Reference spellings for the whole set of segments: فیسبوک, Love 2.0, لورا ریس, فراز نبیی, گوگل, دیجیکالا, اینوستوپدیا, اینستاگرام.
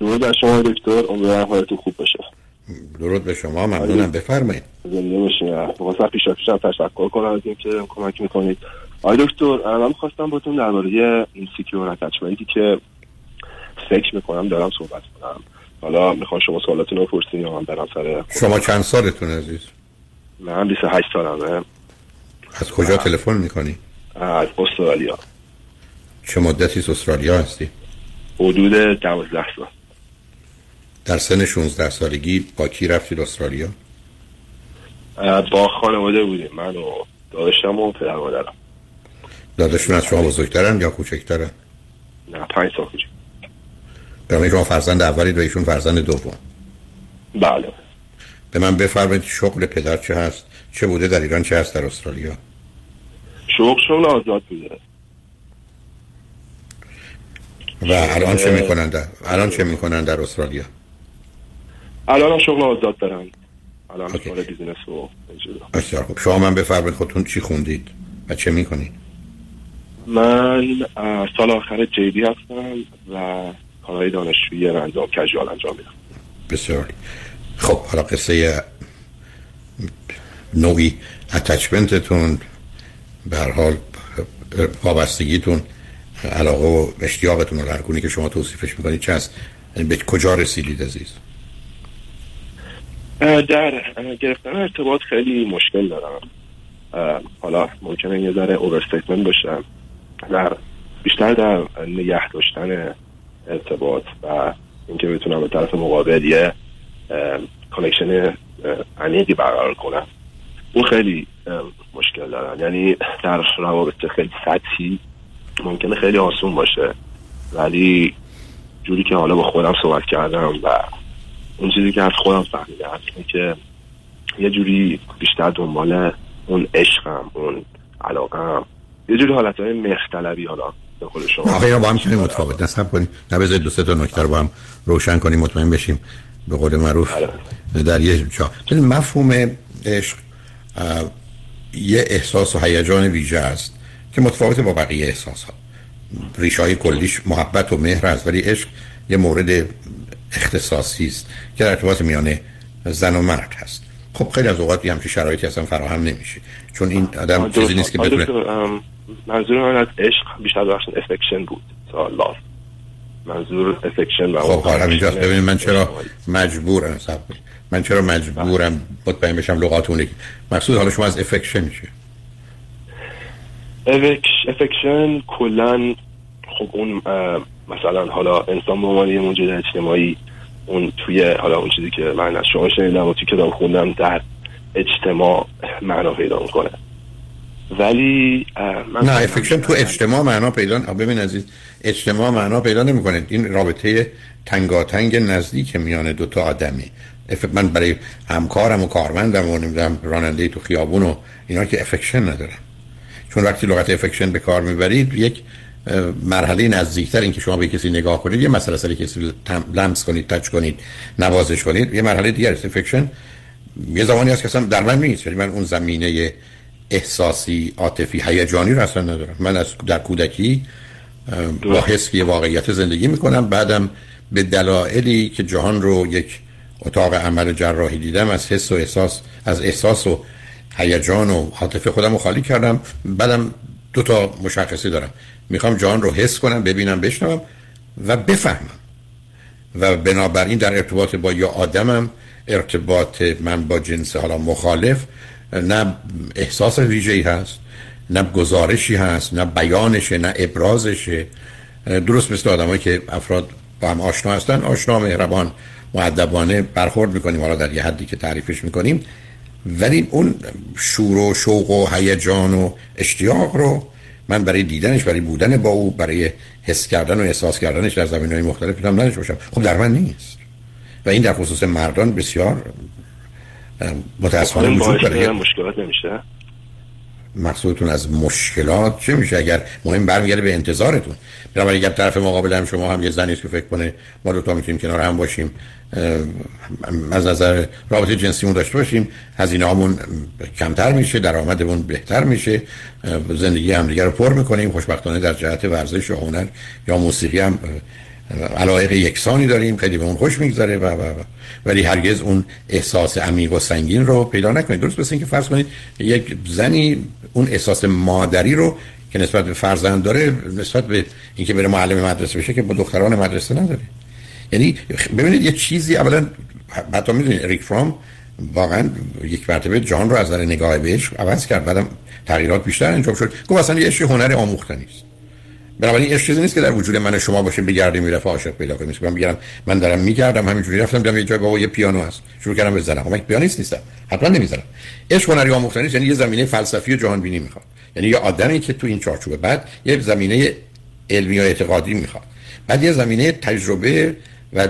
درود بر شما دکتر، امیدوارم حالتون خوب باشه. درود به شما، ممنونم. بفرمایید. زنده باشید. واسه پیشاپیشم تشکر کنم از اینکه کمک میکنید. آقای دکتر، من خواستم باتون درباره این سکیور اتچمنتی که فکر میکنم دارم صحبت کنم. حالا میخوام شما سوالاتتون رو بپرسید یا من برم سر. شما چند سالتون عزیز؟ من 28 سالمه. از کجا تلفن میکنی؟ از استرالیا. چه مدتی از استرالیا هستی؟ حدود 12 سال. در سن 16 سالگی با کی رفتید استرالیا؟ با خانواده بودیم، من و داداشم و پدر مادرم. داداشون از شما بزرگترن یا کوچکترن؟ نه 5 سال کوچیک. برای شما فرزند اولید و ایشون فرزند دوم. بله. به من بفرمایید شغل پدر چه هست؟ چه بوده در ایران، چه هست در استرالیا؟ شغل آزاد بوده. و الان چه میکنن در استرالیا؟ الان شغل آزاد دارن. الان کار بیزینس و اینجوری. خب شما من بفرمایید خودتون چی خوندید و چه میکنید؟ من سال آخر جدی هستم و کارهای دانشجویی رو انجام میدم. بسیار. خب حالا قصه نوعی اتچمنتتون، به هر حال وابستگیتون، علاقه و اشتیاقتون رو هرگونه که شما توصیفش میکنید چه است؟ یعنی به کجا رسیدید عزیز؟ در گرفتن ارتباط خیلی مشکل دارم. حالا ممکنه یه ذره اوورستیتمنت باشم، بیشتر در نگه داشتن ارتباط و اینکه بتونم به طرف مقابل یه کانکشن عمیقی برقرار کنم، اون خیلی مشکل دارم. یعنی در روابط خیلی سطحی ممکنه خیلی آسون باشه، ولی جوری که حالا با خودم صحبت کردم و اون چیزی که از خودم فهمیدم اینه که یه جوری بیشتر دنبال اون عشقم، اون علاقم، یه جوری حالتهای مختلفی. حالا به قول شما آقای ها با هم کنیم متفاوت نصب کنیم، نبذارید دو سه تا نکته رو با هم روشن کنیم، مطمئن بشیم به قول معروف در یه جا. مفهوم عشق یه احساس و هیجان ویژه است که متفاوت با بقیه احساس ها. ریشه‌های کلیش محبت و مهر است، ولی عشق یه مورد اختصاصی است که در ارتباط میانه زن و مرد هست. خب خیلی از اوقات همچین شرایطی اصلا فراهم نمیشه، چون این آدم چیزی نیست که بتونه. منظور من از عشق بیشتر بخشن افکشن بود، لاف. منظور افکشن و خب حالا اینجاست. ببینید من چرا مجبورم مطمئن بشم لغاتونه مقصود حالا شما از افکشن میشه. افکشن کلن خب اون مثلا حالا انسان به عنوان یه موجود اجتماعی، اون توی حالا اون چیزی که من از شما شنیدم و توی کتاب خوندم در اجتماع معنا پیدا میکنه، ولی نه افکشن تو اجتماع معنا پیدا. ببین عزیز، اجتماع معنا پیدا نمیکنه، این رابطه تنگاتنگ نزدیک میان دوتا آدمی. من برای همکارم و کارمندم و نمیدونم راننده تو خیابون و اینا که افکشن ندارم، چون وقتی لغت افکشن به کار میبرید یک مرحله نزدیکتر، این که شما به کسی نگاه کنید، یه مسئله سری کسی لمس کنید، تچ کنید، نوازش کنید، یه مرحله دیگر است. افکشن یه زمانی هست که اصلا در من نیست، یعنی من اون زمینه احساسی، عاطفی، هیجانی رو اصلا ندارم. من از در کودکی با حس که واقعیت زندگی میکنم، بعدم به دلایلی که جهان رو یک اتاق عمل جراحی دیدم، از حس و احساس، از احساس و هیجان و عاطفه خودم رو خالی کردم. بعدم دو تا مشخصه دارم، میخوام جهان رو حس کنم، ببینم، بشنوم و بفهمم، و بنابراین در ارتباط با یا آدمم، ارتباط من با جنس حالا مخالف، نه احساس ویژه‌ای هست، نه گزارشی هست، نه بیانشه، نه ابرازشه. درست مثل آدمایی که افراد با هم آشنا هستن، آشنا، مهربان، مؤدبانه برخورد میکنیم، حالا در یه حدی که تعریفش میکنیم، ولی اون شور و شوق و هیجان و اشتیاق رو من برای دیدنش، برای بودن با او، برای حس کردن و احساس کردنش در زمینه‌های مختلف میتونم نداشته باشم. خب در من نیست، و این در خصوص مردان بسیار متأسفانه وجود داره. مشکلات نمیشه؟ مقصودتون از مشکلات چه میشه؟ اگر مهم برمیگرده به انتظارتون. برای اگر طرف مقابل هم شما هم یه زنیست که فکر کنه ما دوتا میتونیم کنار هم باشیم، از نظر رابطه جنسیمون داشته باشیم، هزینه هامون کمتر میشه، درآمدمون بهتر میشه، زندگی همدیگه رو پر میکنیم، خوشبختانه در جهت ورزش و هنر یا موسیقی هم علایق یکسانی داریم، خیلی به اون خوش میگذره و ولی هرگز اون احساس عمیق و سنگین رو پیدا نکنید. درست مثل اینکه فرض کنید یک زنی اون احساس مادری رو که نسبت به فرزند داره نسبت به اینکه بره معلم مدرسه بشه که با دختران مدرسه نداره. یعنی ببینید یه چیزی اولا حتی میدونید اریک فروم واقعا یک مرتبه جان رو از نظر نگاه بهش عوض کرد، بعدم تغییرات بیشتر انجام شد. گفت اصلا یه چیز هنر آموختنی است. بنابراین این چیزی نیست که در وجود من و شما باشه بگردیم میرفه عاشق پیدا کنیم. من میگم من دارم میگردم همینجوری رفتم دیدم یه جای بابا یه پیانو هست شروع کردم بزنم. من پیانیست نیستم، حتما نمیزنم. عشق هنری آموختنی است، یعنی یه زمینه فلسفی و جهان بینی میخواد، یعنی یه آدمی که تو این چارچوب بعد یه زمینه علمی و اعتقادی میخواد، بعد یه زمینه تجربه و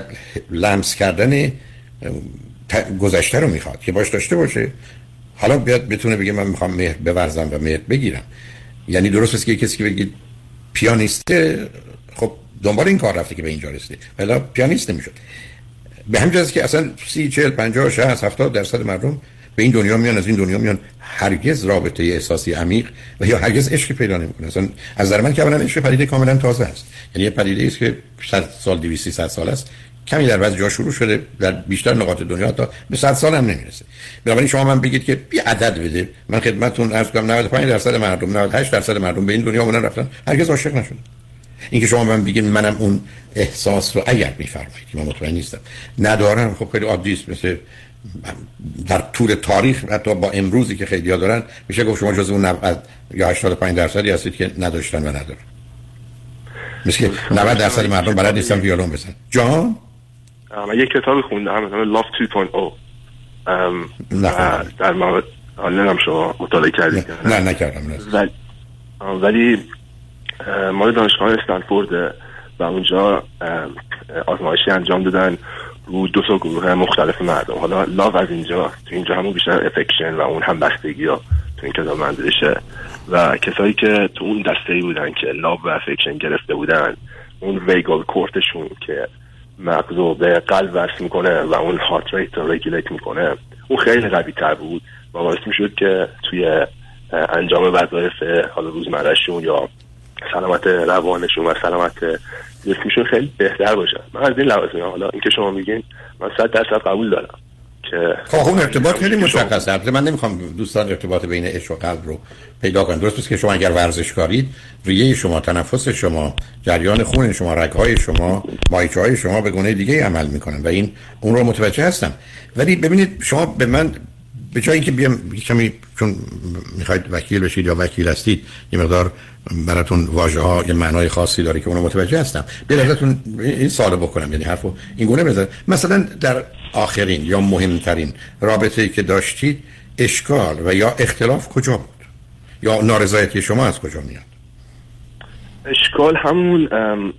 لمس کردن گذشته رو میخواد که باش داشته باشه. حالا بیاد بتونه بگه من میخوام مهر بورزم و مهر بگیرم. یعنی درست است که کسی که بگه پیانیسته، خب دنبال این کار رفته که به اینجا رسیده، ولی پیانیست نمیشد. به همین جاست که اصلا 30-40-50-60-70% مردم به این دنیا میان، از این دنیا میان، هرگز رابطه احساسی عمیق و یا هرگز عشقی پیدا نمیکنه. اصلا از نظر من که اولا عشق پدیده کاملا تازه است، یعنی یه پدیده است که 100 سال 200-300 سال است، کمی در بعضی جا شروع شده، در بیشتر نقاط دنیا تا به 100 سال هم نمیرسه. بنابراین شما من بگید که یه عدد بده، من خدمتتون عرض کنم 95% مردم، 98% مردم به این دنیا اومدن رفتن، هرگز عاشق نشدن. اینکه شما من بگید منم اون احساس رو اگر میفرمایید من مطمئن نیستم ندارم، خب خیلی عادی است. مثل در طول تاریخ حتی با امروزی که خیلی‌ها دارن میشه گفت شما جزو 90 یا 85% هستید که نداشتن و ندارن. مثل 90% مردم بلد نیستن ویولون بزنن. جان من یک کتابی خوندم به نام Love 2.0 در مورد آنلاین شما مطالعه کردید؟ نه نکردم. ولی مال دانشگاه استنفورد و اونجا آزمایشی انجام دادن رو دو تا گروه مختلف مردم. حالا لاو از اینجا تو اینجا همون بیشتر افکشن و اون همبستگی ها تو این کتاب منظورشه، و کسایی که تو اون دسته‌ای بودن که لاو و افکشن گرفته بودن، اون ویگال کورتشون که مغزو به قلب وصل میکنه و اون هارت ریت رو رگولیت میکنه، اون خیلی قوی‌تر بود و باعث میشد که توی انجام وظایف حالا روزمرهشون یا سلامت روانشون و سلامت جسمیشون خیلی بهتر باشه. من از این لحاظ میگم، حالا اینکه شما میگین من 100% قبول دارم که اون ارتباط خیلی مشخصه. البته من نمیخوام دوستان ارتباط بین عشق و قلب رو پیدا کنن. درست است که شما اگر ورزشکارید، ریه شما، تنفس شما، جریان خون شما، رگ‌های شما، مایچه‌های شما به گونه دیگه عمل میکنن و این اون رو متوجه هستم. ولی ببینید شما به من به جای اینکه بیام کمی چون میخواید وکیل بشید یا وکیل هستید یه مقدار براتون واژه‌ها یه معنای خاصی داره که اون رو متوجه هستم، به لحظتون این سوال بکنم، یعنی حرفو این گونه بزنید مثلا در آخرین یا مهمترین رابطه‌ای که داشتید اشکال و یا اختلاف کجا بود یا نارضایتی شما از کجا میاد؟ اشکال همون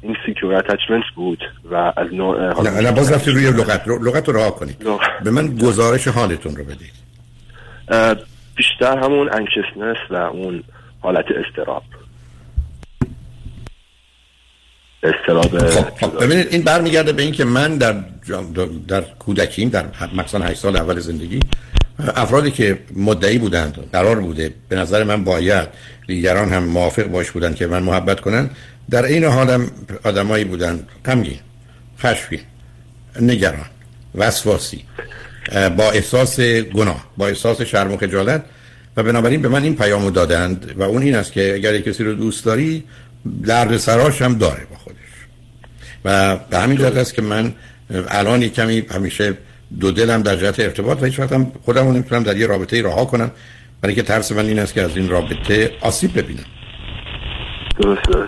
insecure attachment بود و از نوع نه باز رفتید روی لغت رو رها کنید. به من گزارش حالتون رو بدید. بیشتر همون انکشنس و اون حالت استراب. خب ببینید این برمیگرده به این که من در کودکیم، در مثلا 8 سال اول زندگی، افرادی که مدعی بودند قرار بوده به نظر من باید دیگران هم موافق باش بودند که من محبت کنن، در این حالم آدمایی بودند غمگین، خشمگین، نگران، وسواسی، با احساس گناه، با احساس شرم و خجالت، و بنابراین به من این پیامو دادند و اون این است که اگر کسی رو دوست داری درد سراش هم داره با خودش. و به همین جهت است که من الان کمی همیشه دو دلم در جهت ارتباط و هیچ وقت هم خودم نمیتونم در یه رابطه رها کنم، برای که ترس من این است که از این رابطه آسیب ببینم. درسته.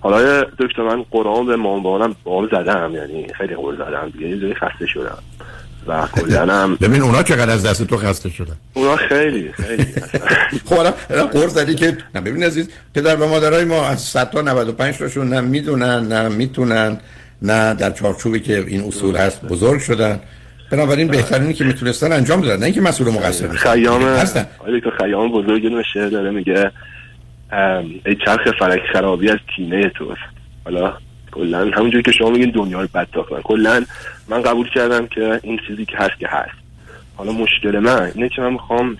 حالا دکتر من قرآن به مامانم بار زدم، یعنی خیلی قول زدم دیگه، یه خسته شدم و کلانم. ببین اونا چقدر از دست تو خسته شدن. اونا خیلی. خب الان قرض زدی که نه. ببین عزیز، پدر و مادرای ما از 100 تا 95 تاشون نه میدونن نه میتونن، نه در چارچوبی که این اصول هست بزرگ شدن. بنابراین بهترینی که میتونستن انجام دادن، نه اینکه مسئول و مقصر هستن. آقای دکتر خیام بزرگ یه شعر داره میگه ای چرخ فلک خرابی از کینه توست. حالا کلن همونجوری که شما میگین دنیا رو بد تاختن، کلن من قبول کردم که این چیزی که هست که هست. حالا مشکل من اینه که من میخوام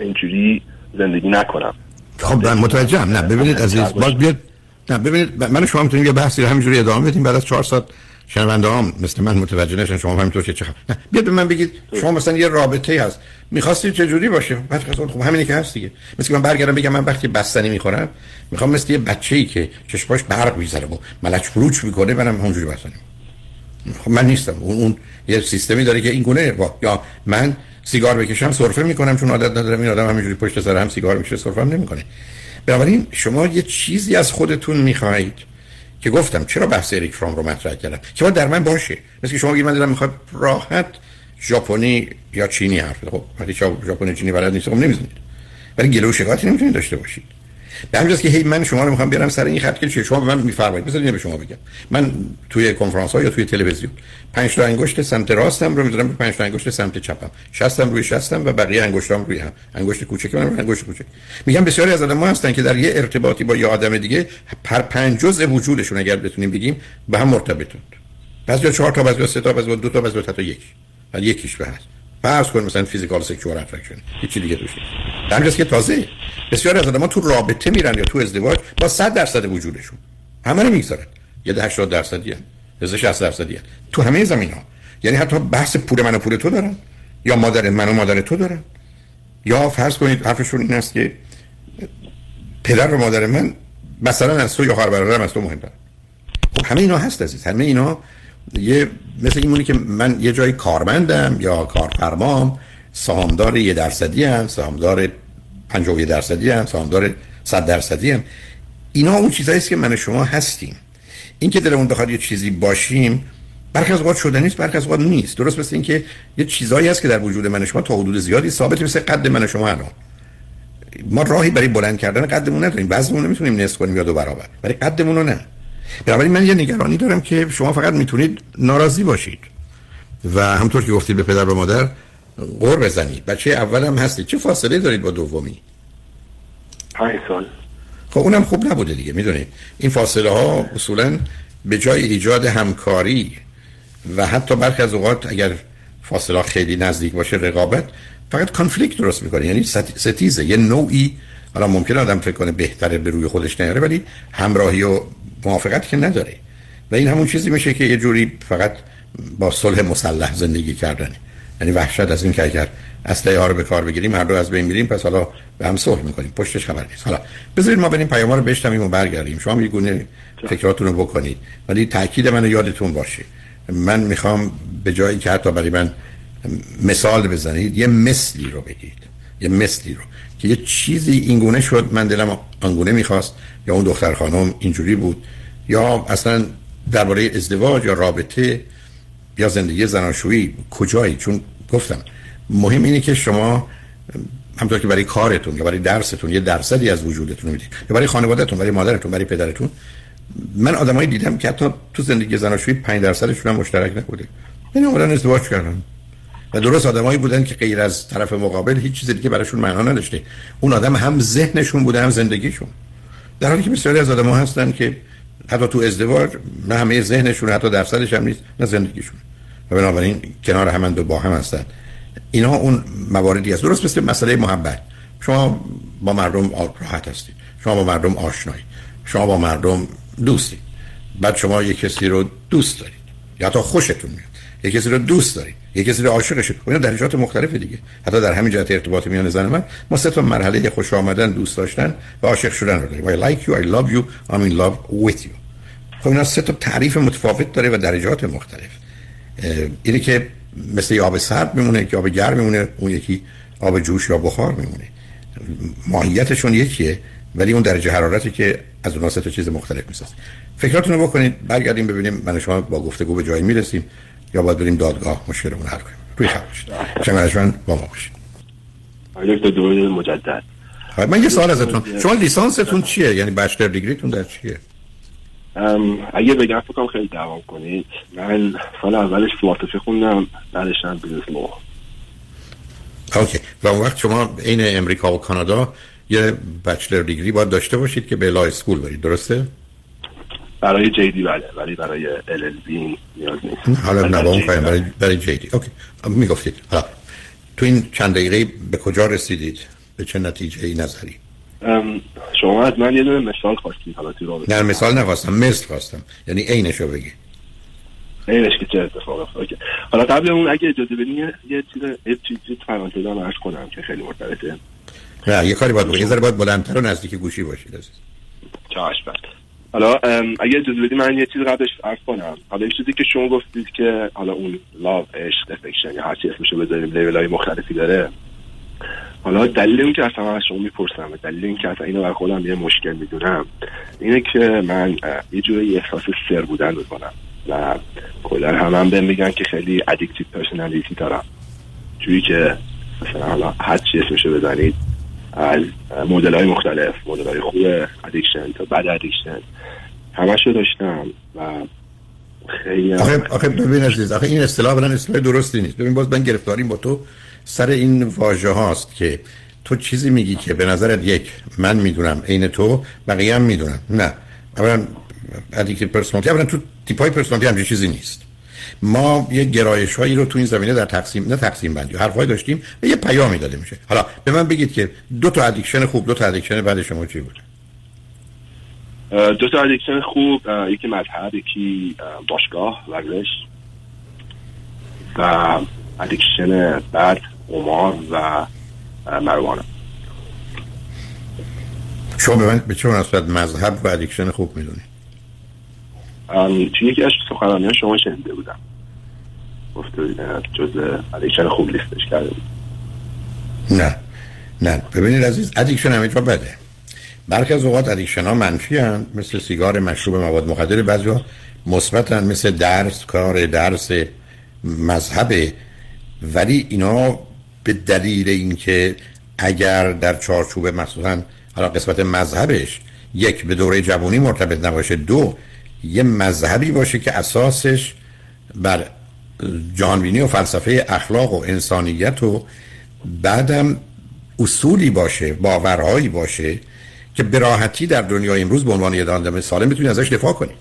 اینجوری زندگی نکنم. خب من متوجهم. نه ببینید عزیز، باز بیاد نه ببینید من و شما میتونیم یه بحثی رو همینجوری ادامه بدیم، بعد از 4 ساعت شنونده‌هام مثل من متوجه نشن شما همینطور که چه خبر. نه بیاد به من بگید شما مثلا یه رابطه‌ای هست می‌خواستید چه جوری باشه، بعد گفتم خب همینی که هست دیگه. مثل من برگردم بگم من وقتی بستنی می‌خورم می‌خوام مثل یه بچه‌ای که چشماش برق می‌زنه و ملچ فروچ می‌کنه برام اونجوری بستنی. خب من نیستم، اون یه سیستمی داره که این گونه یا من سیگار بکشم سرفه می‌کنم چون عادت ندارم این آدم همینجوری پشت سر هم سیگار می‌کشه سرفه هم نمی‌کنه. بنابراین شما یه چیزی از خودتون می‌خواید که گفتم چرا بحث اریک فرام رو مطرح کردم که باید در من باشه. مثل که شما بگید من دلم می‌خواد راحت ژاپنی یا چینی حرف بزنم، خب وقتی ژاپنی چینی بلد نیستم خب نمی‌زنید، ولی گله و شکایتی نمی‌تونید داشته باشید. به همین جاست که هی من شما رو می‌خوام بیارم سر این خط که شما به من می‌فرمایید. مثلا اینو به شما بگم من توی کنفرانس‌ها یا توی تلویزیون 5 تا انگشت سمت راستم رو می‌ذارم، 5 تا انگشت سمت چپم، 60 روی 60 و بقیه انگشتام روی هم، انگشت کوچیک من روی انگشت کوچیک. میگم بسیاری از آدم‌ها هستن که در یه ارتباطی با یه آدم دیگه پر 5 جزء وجودشون اگر بتونیم بگیم به هم مرتبطند، بعضیا 4 تا، بعضیا 3 تا، بعضیا 2 تا، بعضیا تا 1 بعد یکیش به هست. فرض کن مثلا فیزیکال سکشوال اترکشن هیچ دیگه توش نیست. در حالی که تازه بسیاری از آدم‌ها تو رابطه میرن یا تو ازدواج با 100% وجودشون همه رو میگذارن، یا 80% هم، یا 60% هم تو همه زمین‌ها. یعنی حتی بحث پول من و پول تو دارن، یا مادر من و مادر تو دارن، یا فرض کنید حرفشون این است که پدر و مادر من مثلا از تو یا خواهر برادرم از تو مهم‌تر. خب همه اینا هست عزیز، همه اینا یه مثل این مونی که من یه جای کارمندم یا کارفرمام، سهامدار 1% هم، سهامدار 51% هم، سهامدار 100% هم. اینا اون چیزایی است که من و شما هستیم. این که دلمون بخواد یه چیزی باشیم برخی از اوقات شدنی است، برخی از اوقات نیست. درست مثل این که یه چیزایی هست که در وجود من و شما تا حدود زیادی ثابت، مثل قد من و شما. الان ما راهی برای بلند کردن قدمون نداریم، وزنمون رو میتونیم نصف کنیم یا دو برابر، ولی قدمون رو نه. بنابراین من یه نگرانی دارم که شما فقط میتونید ناراضی باشید و همونطور که گفتید به پدر و مادر غر بزنید. بچه اولم هستید، چه فاصله دارید با دومی؟ 5 سال. خب اونم خوب نبوده دیگه. میدونید این فاصله ها اصولا به جای ایجاد همکاری و حتی برخی از اوقات اگر فاصله خیلی نزدیک باشه رقابت، فقط کانفلیکت درست میکنه، یعنی ستیزه یه نوعی. حالا ممکنه آدم فکر کنه بهتره به روی خودش نیاره، ولی همراهی و موافقت که نداره و این همون چیزی میشه که یه جوری فقط با صلح مسلح زندگی کردنه. یعنی وحشت از این که اگر اسلحه ها رو به کار بگیریم هر دو از بین میریم، پس حالا به هم صلح میکنیم، پشتش خبر نیست. حالا بذارید ما بریم پیام‌ها رو بشنویم و برگردیم. شما یه گونه فکراتون رو بکنید، ولی تاکید منو یادتون باشه. من میخوام به جایی که حتی برای من مثال بزنید، یه مثلی رو بگید، یه مثلی رو که یه چیزی اینگونه شد من دلم آنگونه میخواست، یا اون دختر خانم اینجوری بود، یا اصلا درباره ازدواج یا رابطه یا زندگی زناشویی کجایی. چون گفتم مهم اینه که شما همونطور که برای کارتون یا برای درستون یه درصدی از وجودتون میدید، یا برای خانوادهتون، برای مادرتون، برای پدرتون. من آدمایی دیدم که حتی تو زندگی زناشویی 5% هم مشترک نبوده، یعنی اونا ازدواج کردن و درست آدمایی بودن که غیر از طرف مقابل هیچ چیز دیگه براشون معنا نداشته. اون آدم هم ذهنشون بوده هم زندگیشون. در حالی که بسیاری از آدم‌ها هستن که حتی تو ازدواج نه همه ذهنشون، حتی درصدش هم نیست، نه زندگیشون، و بنابراین کنار هم و با هم هستن. اینا اون مواردی است، درست مثل مسئله محبت. شما با مردم راحت هستید، شما با مردم آشنایی، شما با مردم دوستید، بعد شما یک کسی رو دوست دارید یا حتی خوشتون میاد، یک کسی رو دوست دارید، یک کسی رو عاشق شد. اینا درجات مختلف دیگه. حتی در همین جهت ارتباط میان زن و مرد ما 3 مرحله خوش آمدن، دوست داشتن و عاشق شدن رو داریم. I like you, I love you, I'm in love with you. خب اینا 3 تعریف متفاوت داره و درجات مختلف. اینی که مثل آب سرد میمونه که آب گرم میمونه، اون یکی آب جوش یا بخار میمونه. ماهیتشون یکیه، ولی اون درجه حرارتی که از اون 3 چیز مختلف میسازه. فکراتون رو بکنید، برگردیم ببینیم من و شما با گفتگو به جایی میرسیم یا باید بریم دادگاه مشکلمون حل کنیم. روی خط باشید. شنوندگان با ما باشید. دکتر دوباره مجدد. من یه سوال ازتون، شما لیسانستون چیه؟ یعنی بچلر دیگریتون در چیه؟ اگه بگم فکر کنم خیلی دوام کنید. من سال اولش فلسفه خوندم، بعدش هم بیزنس لو. اوکی. و اون وقت شما این امریکا و کانادا یه بچلر دیگری باید داشته باشید که به لا اسکول برید، درسته؟ برای جی دی بله، ولی برای ال ال بی نیاز نیست. حالا نباهم کنیم برای جی دی. اوکی. میگفتید حالا تو این چند دقیقه به کجا رسیدید؟ به چه نتیجه ای نظری؟ شما از من یه دونه مثال خواستید، حالا تو رابطه. نه مثال نخواستم، مثل خواستم، یعنی عینشو بگی. عینش که چه اتفاقی افتاده. حالا قبل اون اگه اجازه بدین یه چیزی فرانسه دارم عرض کنم که خیلی مرتبطه. نه یه کاری باید بگم، یه ذره باید بلندتر و نزدیک گوشی باشید عزیز. چاش بعد. حالا اگه اجازه بدین من یه چیز قبلش عرض کنم. حالا این چیزی که شما گفتید که حالا اون لاو عشق افکشن یا هر چیزی اسمشو بذاریم لیول‌های مختلفی داره. حالا دلیل اون که اصلا من از شما میپرسم و دلیل این که اصلا اینو برای خودم یه مشکل میدونم اینه که من یه جوری احساس سر بودن رو کنم و کلا همم بهم میگن که خیلی ادیکتیو پرسونالیتی دارم، جوری که مثلا حالا هر چی اسمشو بزنید از مدل‌های مختلف، مدل‌های خوب ادیکشن تا بد ادیکشن همشو داشتم و خیلی آخه ببین عزیز، آخه این اصطلاح بلن اصطلاح درستی نیست. ببین باز من گرفتاریم با تو سر این واژه هاست که تو چیزی میگی که به نظرت یک من میدونم عین تو، بقیه هم میدونم. نه اولا ادیکتیو پرسونالیتی، اولا تو تیپای پرسونالیتی همچین چیزی نیست. ما یه گرایش هایی رو تو این زمینه در تقسیم، نه تقسیم بندی، حرفای داشتیم و یه پیامی داده میشه. حالا به من بگید که دو تا ادیکشن خوب، دو تا ادیکشن بد شما چی بود؟ دو تا ادیکشن خوب یکی مذهب، یکی باشگاه ورزش، و ادیکشن بعد قمار و مروانه. شما به من به چه مناسبت مذهب و ادیکشن خوب میدونید؟ توی یکی از سخنرانی‌ها شما شنیده بودم گفتید جزء ادیکشن خوب لیستش کرده بود. نه ببینید عزیز، ادیکشن همه جا بده. برخی از اوقات ادیکشن ها منفی هستند، مثل سیگار، مشروب مواد مخدر. بعضی ها مثبت هستند، مثل درس، کار، درس، مذهب. ولی اینا به دلیل اینکه اگر در چارچوب مخصوصا حالا قسمت مذهبش یک به دوره جوانی مرتبط نباشه، دو یه مذهبی باشه که اساسش بر جهانبینی و فلسفه اخلاق و انسانیت و بعدم اصولی باشه، باورهایی باشه که به راحتی در دنیای امروز به عنوان یه آدم سالم میتونی ازش دفاع کنی.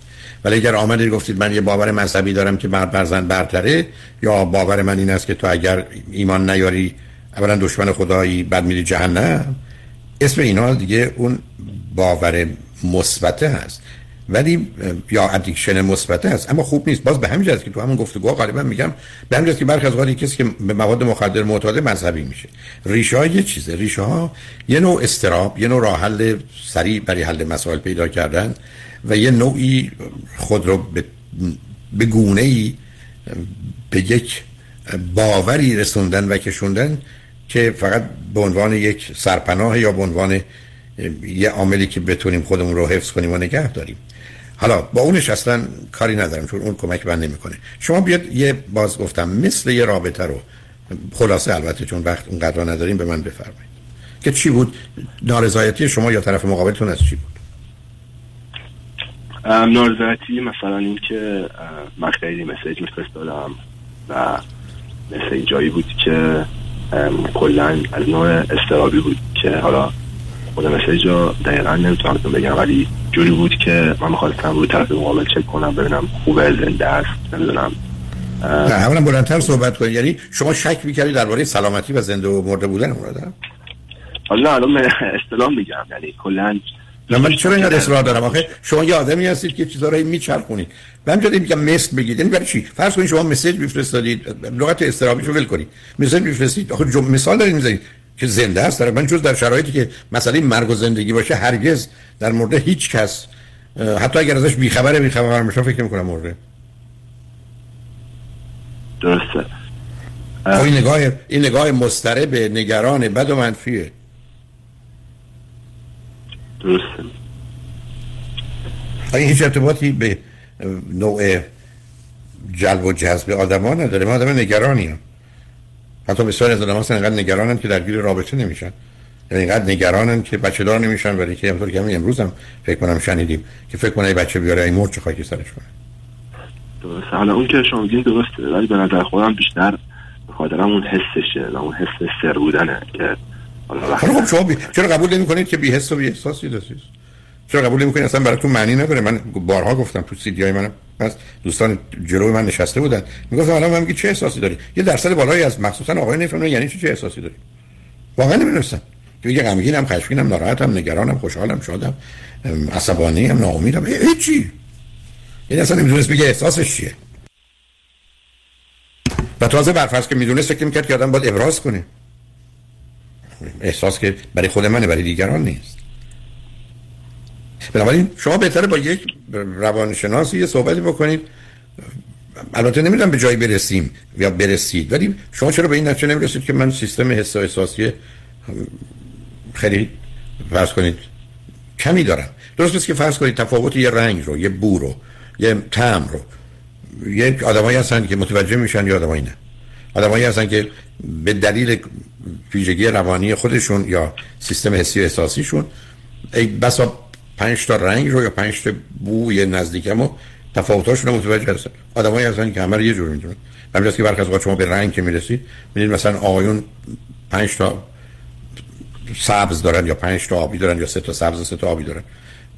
ولی اگر آمدید گفتید من یه باور مذهبی دارم که برزن برتره، یا باور من این است که تو اگر ایمان نیاری اولا دشمن خدایی، بعد میری جهنم، اسم اینا دیگه اون باور مثبت هست ولی یا ادیکشن مثبت هست اما خوب نیست. باز به همین جاست که تو همون گفتگوها غالبا میگم، به همین جاست که برخی از اوقات کسی که به مواد مخدر معتاد مذهبی میشه، ریشه ها یه چیزه، ریشه ها یه نوع استراب، یه نوع راه حل سریع برای حل مسائل پیدا کردن و یه نوعی خود رو به گونه‌ای به یک باوری رسوندن و کشوندن که فقط به عنوان یک سرپناه یا به عنوان یه عاملی که بتونیم خودمون رو حفظ کنیم و نگه داریم. حالا با اونش اصلا کاری ندارم چون اون کمک بند نمی‌کنه. شما بیاد یه باز گفتم مثل یه رابطه رو خلاصه، البته چون وقت اونقدر نداریم، به من بفرمایید که چی بود نارضایتی شما یا طرف مقابلتون از چی بود؟ نارضایتی مثلا این که من خیلی مسیج می‌فرستادم و مثل جایی بود که کلاً از نوع استرابی بود که حالا خود مسیج رو دقیقا نمیتونم بگم ولی جوری بود که من میخواستم روی طرف مقابل چک کنم ببینم خوبه، زنده است، نمیدونم. نه اولا بلندتر صحبت کنید. یعنی شما شک میکردید درباره سلامتی و زنده و مرده بودن اون آدم؟ حالا الان اصطلاح میگم یعنی کلا. نه من چرا اینقدر اصرار دارم؟ آخه شما یه آدمی هستید که چیزا رو میچرخونید. من جدی میگم مثل بگید. یعنی برای چی؟ فرض کنید شما مسیج میفرستادید، لغت استرابیشو ول کنید، مسیج میفرستید، آخه مثال دارید میذارید که زنده است. در من جز در شرایطی که مسئله مرگ و زندگی باشه هرگز در مورد هیچ کس، حتی اگر ازش بیخبر میشم، فکر نمی‌کنم مرده. درسته. این نگاه مضطرب، نگران، بد و منفیه. درسته. این هیچ ارتباطی به نوع جلب و جذب آدم‌ها نداره. ما آدم نگرانیم. حتی بسیاری از آدم‌ها اینقدر نگرانن که درگیر رابطه نمیشن، یعنی اینقدر نگرانن که بچه‌دار نمیشن. ولی که همونطور که همین امروز هم فکر کنم شنیدیم که فکر کنه بچه بیاره این مرد چه خاکی سرش کنه. درسته. حالا اون که شما میگین درسته ولی به نظر خودم بیشتر خاطرم اون حسشه، اون حس سر بودنه که حالا شما چرا قبول نمی‌کنید که بی حس و بی احساسی هستید؟ چرا قبول نمی‌کنید اصلا براتون معنی نداره؟ من بارها گفتم تو سی‌دی‌های منم پس دوستان جلوی من نشسته بودن، میگفتم حالا من میگم چه احساسی داری؟ یه درصد بالایی از مخصوصا آقایون نمی‌فهمن یعنی چه احساسی داری. واقعا نمی‌دونستن. که میگه غمگینم، خشمگینم، ناراحتم، نگرانم، خوشحالم، شادم، عصبانیم، ناامیدم، هیچی. یعنی اصلا نمیدونست بگه احساسش چیه. و تازه برفرض که میدونست فکر میکرد که آدم باید ابراز کنه. احساس که برای خود منه، برای دیگران نیست. بنابراین شما بهتره با یک روانشناس یه صحبتی بکنید. البته نمیدونم به جایی برسیم یا برسید، ولی شما چرا به این نتیجه نمیرسید که من سیستم حس و احساسی خیلی فرض کنید کمی دارم؟ درست نیست که فرض کنید تفاوت یه رنگ رو، یه بو رو، یه طعم رو، یک آدمایی هستن که متوجه میشن، یه آدمایی نه. آدمایی هستن که به دلیل ویژگی روانی خودشون یا سیستم حسی و احساسیشون ای بسا 5 تا رنگ رو یا 5 تا بوی نزدیکمو تفاوتاشون رو متوجه هستن. آدمایی هستن که همه رو یه جور میدونن. همین است که برخلاف وقتی شما به رنگ که میرسید میبینید مثلا آقایون 5 تا سبز دارن یا 5 تا آبی دارن یا 3 تا سبز و 3 تا آبی دارن.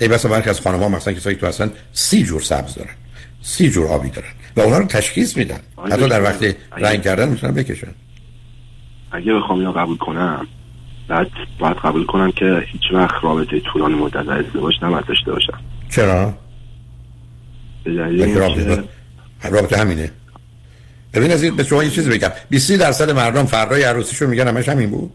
ای بسا برخلاف خانم‌ها مثلا کسایی تو هستن 30 جور سبز دارن، 30 جور آبی دارن و اونا رو تشخیص میدن. حتی در وقت رنگ کردن میتونن بکشن. اگه بخوام اینو قبول کنم، باید قبول کنم که هیچ وقت رابطه طولانی مدت در ازدواج نباید داشته باشم. چرا؟ رابطه همینه. ببین عزیز، به شما یه چیز بگم، 20% مردم فرای عروسیشو میگن همش همین بود.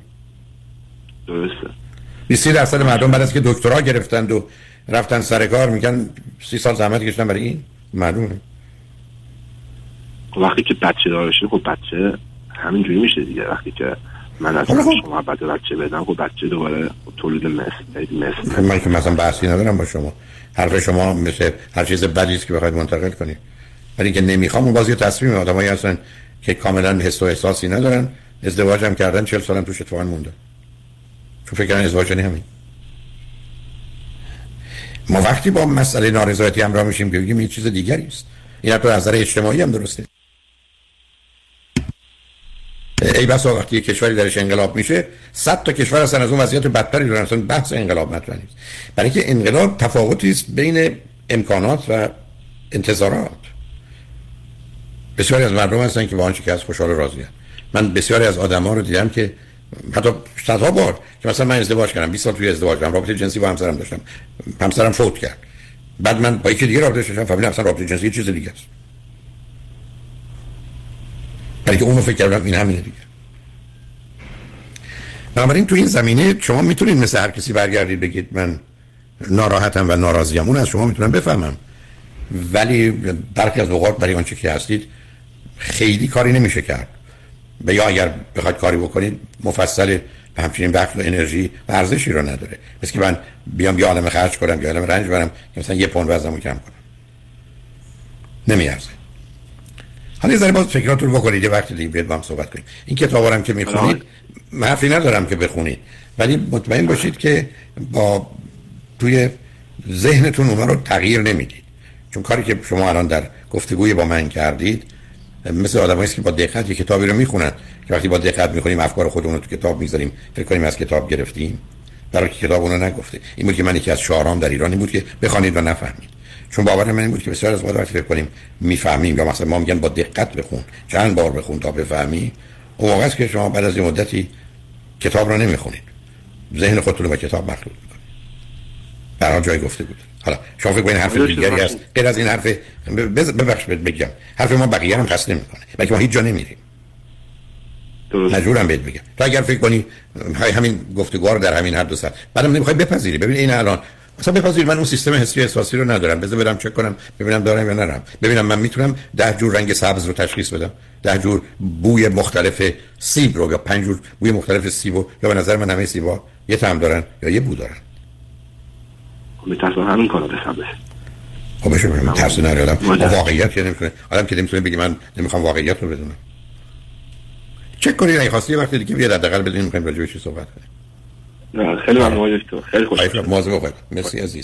درسته. 20% مردم بعد از که دکترا گرفتند و رفتن سر کار میگن 30 سال زحمت کشیدن برای این. معلومه وقتی که بچه دارشین خب بچه همینجوری میشه دیگه. وقتی که من از شما بعد بچه بدم خب بچه دوباره تولید مثل من که مثلا بحثی ندارم با شما. حرف شما مثل هر چیز بدی است که بخواید منتقل کنید، ولی که نمیخوام باز یه تصمیم آدمایی هستن که کاملا حس و احساسی ندارن، ازدواج هم کردن 40 سالم توش اتفاقا مونده چون فکر کردن ازدواج همین. ما وقتی با مسئله نارضایتی همراه میشیم که بگیم این چیز دیگری است، این حتی از نظر اجتماعی هم درسته. ای بسا وقتی کشوری درش انقلاب میشه 100 تا کشور اصلا از اون وضعیت بدتری دارن. اصلا بحث انقلاب مطرح نیست، برای اینکه انقلاب تفاوتی است بین امکانات و انتظارات. بسیاری از مردم هستن که با آنچه که از خوشحال و راضی‌اند. من بسیاری از آدم‌ها رو دیدم که حتی صدها بار که مثلا من ازدواج کردم، 20 سال توی ازدواج بودم، رابطه جنسی با همسرم داشتم، همسرم فوت کرد، بعد من با یکی دیگه رابطه داشتم، فهمیدم اصلا رابطه جنسی چیز دیگه است. برای که اونو فکر کردم این همینه دیگه. بنابراین تو این زمینه شما میتونید مثل هر کسی برگردید بگید من ناراحتم و ناراضیم، اون از شما میتونم بفهمم، ولی درک از اوقات برای آنچه که هستید خیلی کاری نمیشه کرد. و یا اگر بخواید کاری بکنید مفصل به همچنین وقت و انرژی و ارزشی رو نداره. مثل که من بیام یه عالم خرج کنم، یه عالم رنج برم که مثلا یه پوند وزنمو کم کنم، نمیارزه. حالا ذره باز فکراتون بکنید، یه وقتی دیگه بیاد با هم صحبت کنید. این کتابارم که میخونید حرفی ندارم که بخونید، ولی مطمئن باشید که با توی ذهنتون اونها رو تغییر نمیدید، چون کاری که شما الان در گفتگوی با من کردید مثل آدمایی است که با دقت یه کتابی رو میخونن، که وقتی با دقت میخونیم افکار خودمون رو تو کتاب میذاریم، فکر کنیم از کتاب گرفتیم، برای کتاب اون نگفته. این بود که من یکی از شعرام در ایرانی بود که بخونید و نفهمید، چون باور من این بود که بسیار از ما وقتی فکر کنیم میفهمیم، یا مثلا ما میگن با دقت بخون، چند بار بخون تا بفهمی. اون موقع است که شما بعد از یه مدتی کتاب رو نمیخونید، ذهن خودتون رو با کتاب مخلوط میکنید. برای جای گفته بود. حالا شما فکر کنید حرف دیگری است غیر از این حرف. ببخش بهت بگم حرف ما بقیه هم خسته میکنه، بلکه ما هیچ جا نمیریم. مجبورم بهت بگم تو اگر فکر کنی همین گفتگوار در همین حد و سر بعدم نمیخوای بپذیری، ببین این الان مثلا بپذیری من اون سیستم حسی و احساسی رو ندارم، بذار برم چک کنم ببینم دارم یا ندارم، ببینم من میتونم 10 جور رنگ سبز رو تشخیص بدم، 10 جور بوی مختلف سیب رو، یا 5 جور بوی مختلف سیب رو، یا به نظر من همه سیب‌ها یه طعم دارن یا یه بو دارن. می‌ترسم همین کارو بسازم. خب بشه من ترس ندارم. واقعیت که نمی‌تونه. آدم که نمی‌تونه بگه من نمی‌خوام واقعیت رو بدونم. چک کنید اگه خواستی وقتی دیگه بیاد حداقل بدونیم می‌خوایم راجع به چی صحبت کنیم. نه خیلی ممنون دکتر. خیلی خوشحالم. مواظب باشید. مرسی عزیز.